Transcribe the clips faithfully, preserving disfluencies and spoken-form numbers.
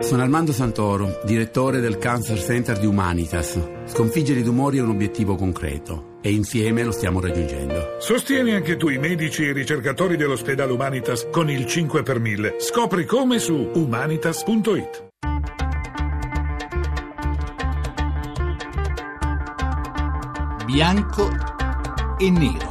Sono Armando Santoro, direttore del Cancer Center di Humanitas. Sconfiggere i tumori è un obiettivo concreto e insieme lo stiamo raggiungendo. Sostieni anche tu i medici e i ricercatori dell'ospedale Humanitas con il cinque per mille. Scopri come su humanitas punto it. Bianco e nero.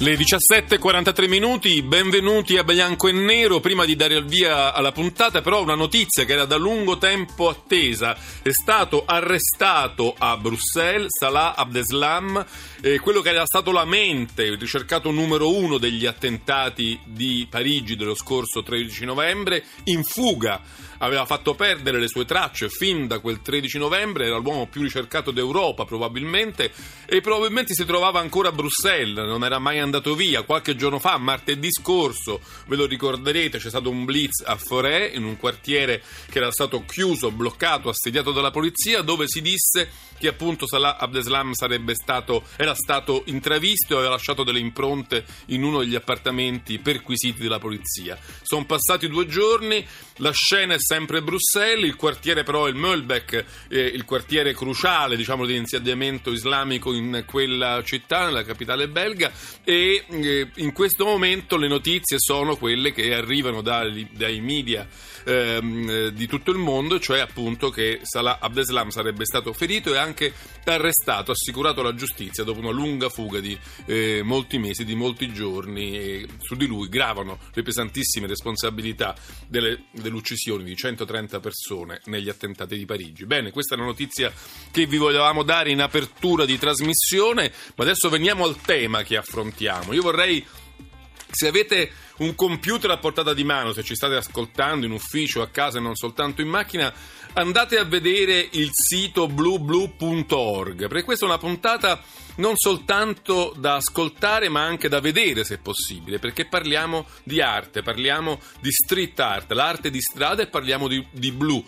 Le diciassette e quarantatré minuti, benvenuti a Bianco e Nero. Prima di dare il via alla puntata, però, una notizia che era da lungo tempo attesa. È stato arrestato a Bruxelles Salah Abdeslam, eh, quello che era stato la mente, il ricercato numero uno degli attentati di Parigi dello scorso tredici novembre, in fuga. Aveva fatto perdere le sue tracce fin da quel tredici novembre, era l'uomo più ricercato d'Europa probabilmente, e probabilmente si trovava ancora a Bruxelles, non era mai andato via. Qualche giorno fa, martedì scorso, ve lo ricorderete, c'è stato un blitz a Forêt, in un quartiere che era stato chiuso, bloccato, assediato dalla polizia, dove si disse che appunto Salah Abdeslam sarebbe stato, era stato intravisto e aveva lasciato delle impronte in uno degli appartamenti perquisiti della polizia. Sono passati due giorni, la scena è sempre Bruxelles, il quartiere però è il Molenbeek, eh, il quartiere cruciale, diciamo, di insediamento islamico in quella città, nella capitale belga, e eh, in questo momento le notizie sono quelle che arrivano dai, dai media eh, di tutto il mondo, cioè appunto che Salah Abdeslam sarebbe stato ferito e anche arrestato, assicurato alla giustizia dopo una lunga fuga di eh, molti mesi, di molti giorni, e su di lui gravano le pesantissime responsabilità delle, dell'uccisione di centotrenta persone negli attentati di Parigi. Bene, questa è una notizia che vi volevamo dare in apertura di trasmissione, ma adesso veniamo al tema che affrontiamo. Io vorrei, se avete un computer a portata di mano, se ci state ascoltando in ufficio, a casa e non soltanto in macchina, andate a vedere il sito blublu punto org, perché questa è una puntata non soltanto da ascoltare ma anche da vedere se possibile, perché parliamo di arte, parliamo di street art, l'arte di strada, e parliamo di, di Blu,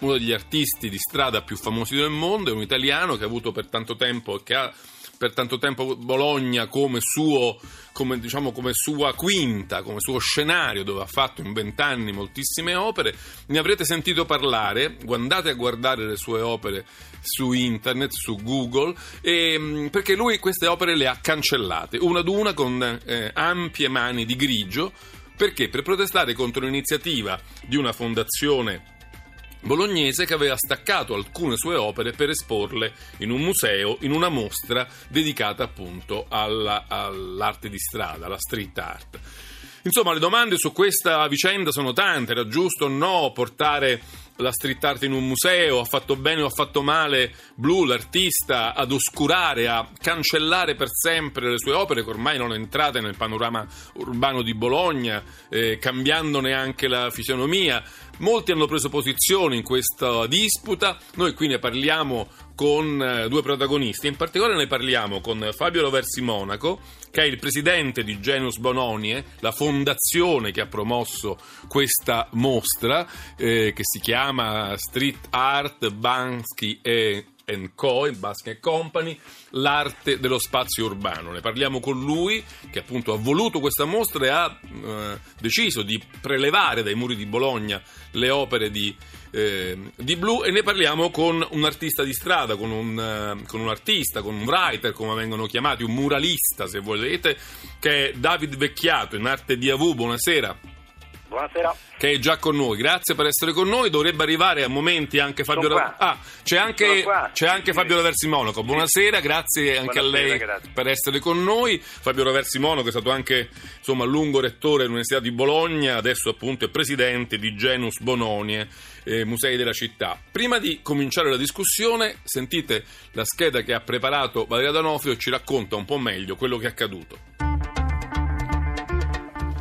uno degli artisti di strada più famosi del mondo. È un italiano che ha avuto per tanto tempo che ha per tanto tempo Bologna come suo, come, diciamo, come sua quinta, come suo scenario, dove ha fatto in vent'anni moltissime opere. Ne avrete sentito parlare, andate a guardare le sue opere su internet, su Google, e, perché lui queste opere le ha cancellate una ad una con eh, ampie mani di grigio, perché per protestare contro l'iniziativa di una fondazione bolognese che aveva staccato alcune sue opere per esporle in un museo, in una mostra dedicata appunto alla, all'arte di strada, alla street art. Insomma, le domande su questa vicenda sono tante: era giusto o no portare la street art in un museo, ha fatto bene o ha fatto male Blu, l'artista, ad oscurare, a cancellare per sempre le sue opere che ormai non entrate nel panorama urbano di Bologna, eh, cambiandone anche la fisionomia. Molti hanno preso posizione in questa disputa, noi qui ne parliamo con due protagonisti, in particolare ne parliamo con Fabio Roversi Monaco, che è il presidente di Genus Bononiae, la fondazione che ha promosso questa mostra, eh, che si chiama Street Art Banksy and Co, in Basket Company, l'arte dello spazio urbano. Ne parliamo con lui, che appunto ha voluto questa mostra e ha eh, deciso di prelevare dai muri di Bologna le opere di Eh, di Blu, e ne parliamo con un artista di strada, con un, eh, con un artista, con un writer, come vengono chiamati, un muralista se volete, che è David Vecchiato, in arte Diavu'. Buonasera. Buonasera. Che è già con noi, grazie per essere con noi. Dovrebbe arrivare a momenti anche Fabio Ra- ah, c'è anche, c'è anche Fabio Roversi Monaco. Buonasera, grazie anche Buonasera, a lei grazie. Per essere con noi. Fabio Roversi Monaco è stato anche, insomma, lungo rettore dell'Università di Bologna, adesso appunto è presidente di Genus Bononiae, eh, musei della città. Prima di cominciare la discussione, sentite la scheda che ha preparato Valeria D'Onofrio e ci racconta un po' meglio quello che è accaduto.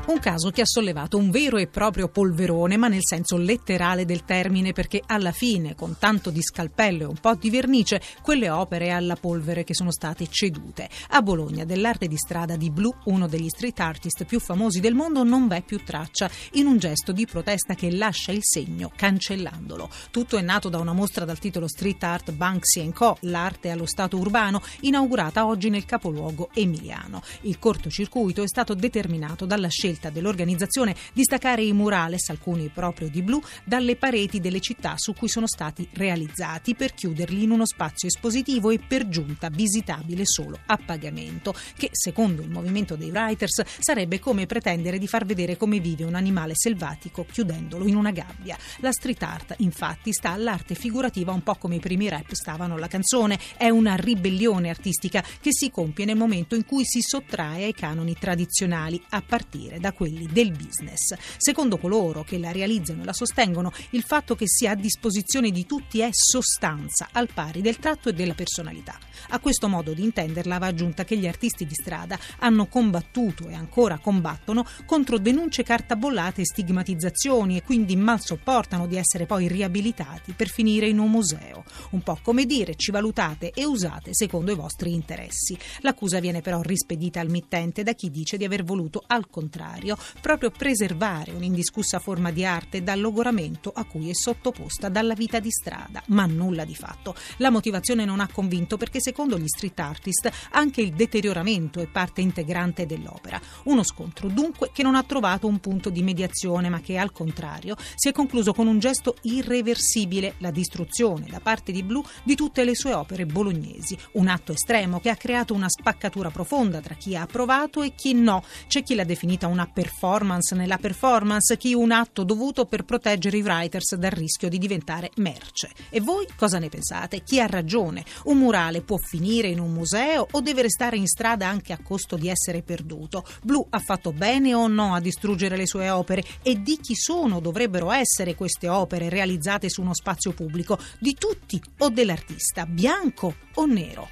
Un caso che ha sollevato un vero e proprio polverone, ma nel senso letterale del termine, perché alla fine, con tanto di scalpello e un po' di vernice, quelle opere alla polvere che sono state cedute. A Bologna dell'arte di strada di Blu, uno degli street artist più famosi del mondo, non v'è più traccia, in un gesto di protesta che lascia il segno cancellandolo. Tutto è nato da una mostra dal titolo Street Art Banksy and Co, l'arte allo stato urbano, inaugurata oggi nel capoluogo emiliano. Il cortocircuito è stato determinato dalla scelta scelta dell'organizzazione di staccare i murales, alcuni proprio di Blu, dalle pareti delle città su cui sono stati realizzati per chiuderli in uno spazio espositivo e per giunta visitabile solo a pagamento, che secondo il movimento dei writers sarebbe come pretendere di far vedere come vive un animale selvatico chiudendolo in una gabbia. La street art infatti sta all'arte figurativa un po' come i primi rap stavano alla canzone, è una ribellione artistica che si compie nel momento in cui si sottrae ai canoni tradizionali, a partire da quelli del business. Secondo coloro che la realizzano e la sostengono, il fatto che sia a disposizione di tutti è sostanza, al pari del tratto e della personalità. A questo modo di intenderla va aggiunta che gli artisti di strada hanno combattuto e ancora combattono contro denunce cartabollate e stigmatizzazioni, e quindi mal sopportano di essere poi riabilitati per finire in un museo. Un po' come dire: ci valutate e usate secondo i vostri interessi. L'accusa viene però rispedita al mittente da chi dice di aver voluto, al contrario, proprio preservare un'indiscussa forma di arte dal logoramento a cui è sottoposta dalla vita di strada. Ma nulla di fatto. La motivazione non ha convinto, perché secondo gli street artist anche il deterioramento è parte integrante dell'opera. Uno scontro dunque che non ha trovato un punto di mediazione, ma che al contrario si è concluso con un gesto irreversibile: la distruzione da parte di Blu di tutte le sue opere bolognesi. Un atto estremo che ha creato una spaccatura profonda tra chi ha approvato e chi no. C'è chi l'ha definita una performance nella performance, chi un atto dovuto per proteggere i writers dal rischio di diventare merce. E voi cosa ne pensate? Chi ha ragione? Un murale può finire in un museo o deve restare in strada anche a costo di essere perduto? Blu ha fatto bene o no a distruggere le sue opere? E di chi sono dovrebbero essere queste opere realizzate su uno spazio pubblico? Di tutti o dell'artista? Bianco o nero?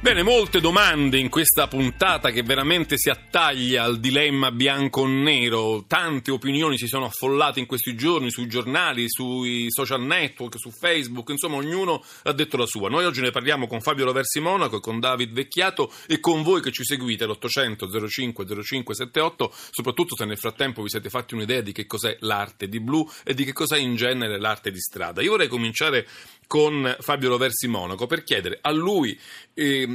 Bene, molte domande in questa puntata che veramente si attaglia al dilemma bianco-nero. Tante opinioni si sono affollate in questi giorni sui giornali, sui social network, su Facebook, insomma ognuno ha detto la sua. Noi oggi ne parliamo con Fabio Roversi Monaco e con David Vecchiato e con voi che ci seguite all'ottocento zero cinque zero cinque settantotto, soprattutto se nel frattempo vi siete fatti un'idea di che cos'è l'arte di Blu e di che cos'è in genere l'arte di strada. Io vorrei cominciare con Fabio Roversi Monaco per chiedere a lui eh,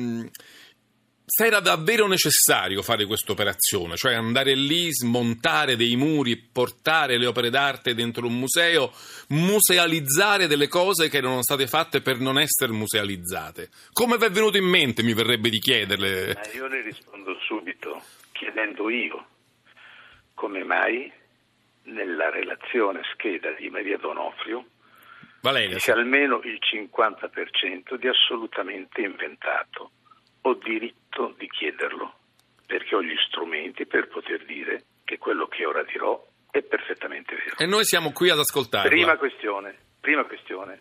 se era davvero necessario fare questa operazione, cioè andare lì, smontare dei muri, portare le opere d'arte dentro un museo, musealizzare delle cose che erano state fatte per non essere musealizzate. Come vi è venuto in mente, mi verrebbe di chiederle? Ma io le rispondo subito, chiedendo io come mai nella relazione scheda di Valeria D'Onofrio Valeria, sì. C'è almeno il cinquanta per cento di assolutamente inventato. Ho diritto di chiederlo, perché ho gli strumenti per poter dire che quello che ora dirò è perfettamente vero. E noi siamo qui ad ascoltarla. Prima questione, prima questione.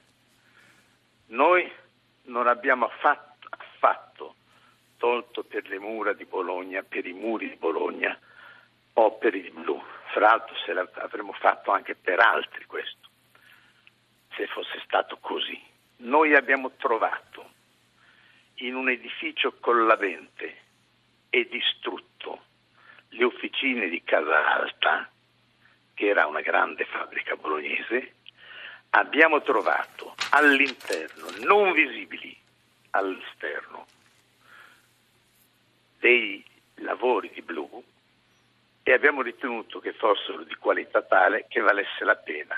Noi non abbiamo affatto, affatto tolto per le mura di Bologna, per i muri di Bologna, opere di Blu. Fra l'altro se l'avremmo fatto anche per altri questo. Se fosse stato così, noi abbiamo trovato in un edificio collavente e distrutto le officine di Casalta, che era una grande fabbrica bolognese. Abbiamo trovato all'interno, non visibili all'esterno, dei lavori di Blu, e abbiamo ritenuto che fossero di qualità tale che valesse la pena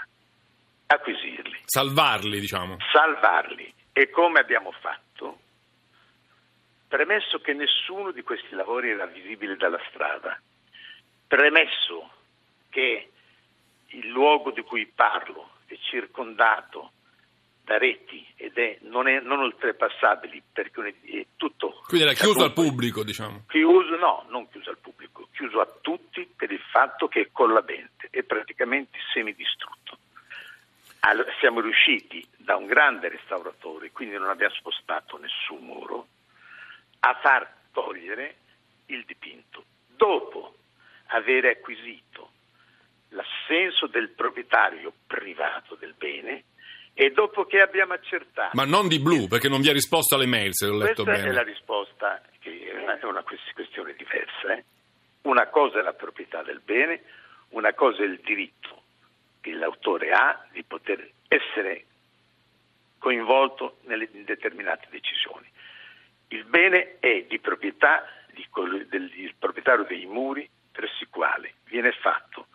acquisirli, salvarli diciamo salvarli e come abbiamo fatto, premesso che nessuno di questi lavori era visibile dalla strada, premesso che il luogo di cui parlo è circondato da reti ed è non è non oltrepassabili, perché è tutto quindi era chiuso al pubblico, diciamo chiuso no non chiuso al pubblico chiuso a tutti per il fatto che è collavente e praticamente semidistrutto. Allora, siamo riusciti da un grande restauratore, quindi non abbiamo spostato nessun muro, a far togliere il dipinto, dopo aver acquisito l'assenso del proprietario privato del bene e dopo che abbiamo accertato... Ma non di Blu, perché non vi ha risposto alle mail, se l'ho letto bene. Questa è la risposta, che è una, una questione diversa. Eh? Una cosa è la proprietà del bene, una cosa è il diritto che l'autore ha di poter essere coinvolto nelle determinate decisioni. Il bene è di proprietà di, del, del proprietario dei muri, essersi quale viene fatto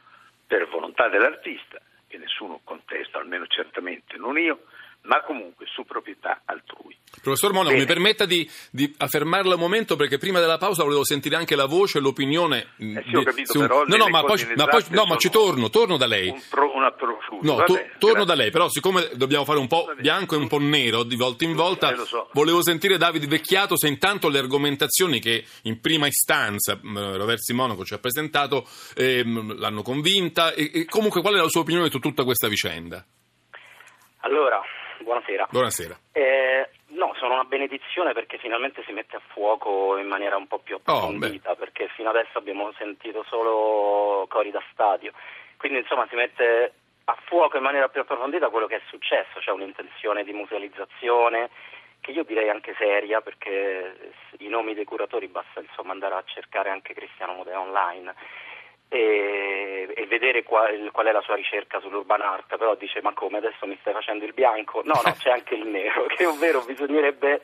per volontà dell'artista, che nessuno contesta, almeno certamente non io, ma comunque su proprietà altrui. Professor Monaco, mi permetta di, di affermarla un momento, perché prima della pausa volevo sentire anche la voce e l'opinione. Eh sì, ho capito, un... però no, no, ma poi, ma poi no, ma ci torno, torno da lei. Un pro, una profusa, no, to, bene, torno grazie. Da lei, però siccome dobbiamo fare un po' bianco e un po' nero di volta in volta, eh, so. volevo sentire David Vecchiato se intanto le argomentazioni che in prima istanza Roversi Monaco ci ha presentato eh, l'hanno convinta e, e comunque qual è la sua opinione su tutta questa vicenda? Allora, buonasera. Buonasera. Eh, no, sono una benedizione perché finalmente si mette a fuoco in maniera un po' più approfondita, oh, perché fino adesso abbiamo sentito solo cori da stadio. Quindi, insomma, si mette a fuoco in maniera più approfondita quello che è successo, cioè un'intenzione di musealizzazione che io direi anche seria, perché i nomi dei curatori basta insomma andare a cercare anche Cristiano Modè online E, e vedere qual, qual è la sua ricerca sull'urban art. Però dice: ma come, adesso mi stai facendo il bianco? No, no, c'è anche il nero, che ovvero bisognerebbe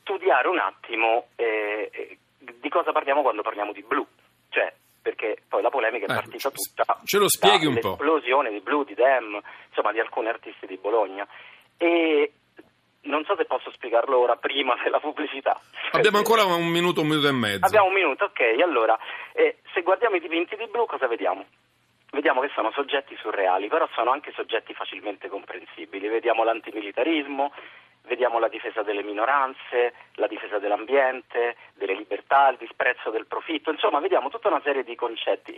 studiare un attimo eh, eh, di cosa parliamo quando parliamo di blu, cioè perché poi la polemica è eh, partita ce, tutta ce lo spieghi un po'. L'esplosione di Blu, di Dem, insomma di alcuni artisti di Bologna, e non so se posso spiegarlo ora prima della pubblicità. Abbiamo ancora un minuto, un minuto e mezzo. Abbiamo un minuto, ok. Allora, eh, se guardiamo i dipinti di Blu, cosa vediamo? Vediamo che sono soggetti surreali, però sono anche soggetti facilmente comprensibili. Vediamo l'antimilitarismo, vediamo la difesa delle minoranze, la difesa dell'ambiente, delle libertà, il disprezzo del profitto. Insomma, vediamo tutta una serie di concetti.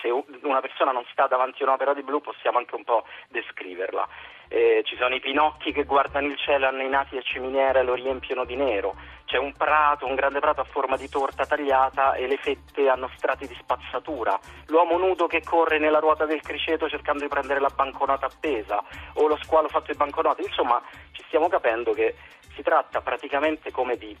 Se una persona non sta davanti a un'opera di Blu, possiamo anche un po' descriverla. Eh, ci sono i Pinocchi che guardano il cielo, hanno i nasi e ciminiera e lo riempiono di nero. C'è un prato, un grande prato a forma di torta tagliata e le fette hanno strati di spazzatura. L'uomo nudo che corre nella ruota del criceto cercando di prendere la banconota appesa, o lo squalo fatto di banconote. Insomma, ci stiamo capendo che si tratta praticamente come di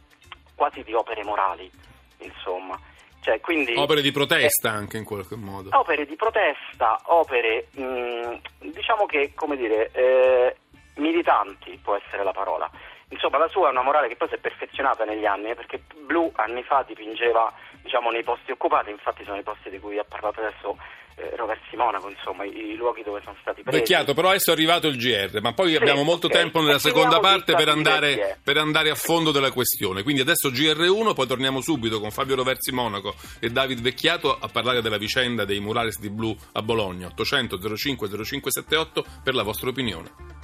quasi di opere morali, insomma. Cioè, quindi, opere di protesta eh, anche in qualche modo. Opere di protesta, opere mh, diciamo che, come dire, eh, militanti può essere la parola. Insomma, la sua è una morale che poi si è perfezionata negli anni, perché Blu anni fa dipingeva, diciamo, nei posti occupati. Infatti sono i posti di cui ha parlato adesso eh, Roversi Monaco, insomma, i, i luoghi dove sono stati presi. Vecchiato, però adesso è arrivato il G R, ma poi sì, abbiamo molto okay. tempo nella Continuiamo seconda parte per andare, per andare a fondo della questione. Quindi adesso G R uno, poi torniamo subito con Fabio Roversi Monaco e David Vecchiato a parlare della vicenda dei murales di Blu a Bologna. ottocento zero cinque zero cinque settantotto per la vostra opinione.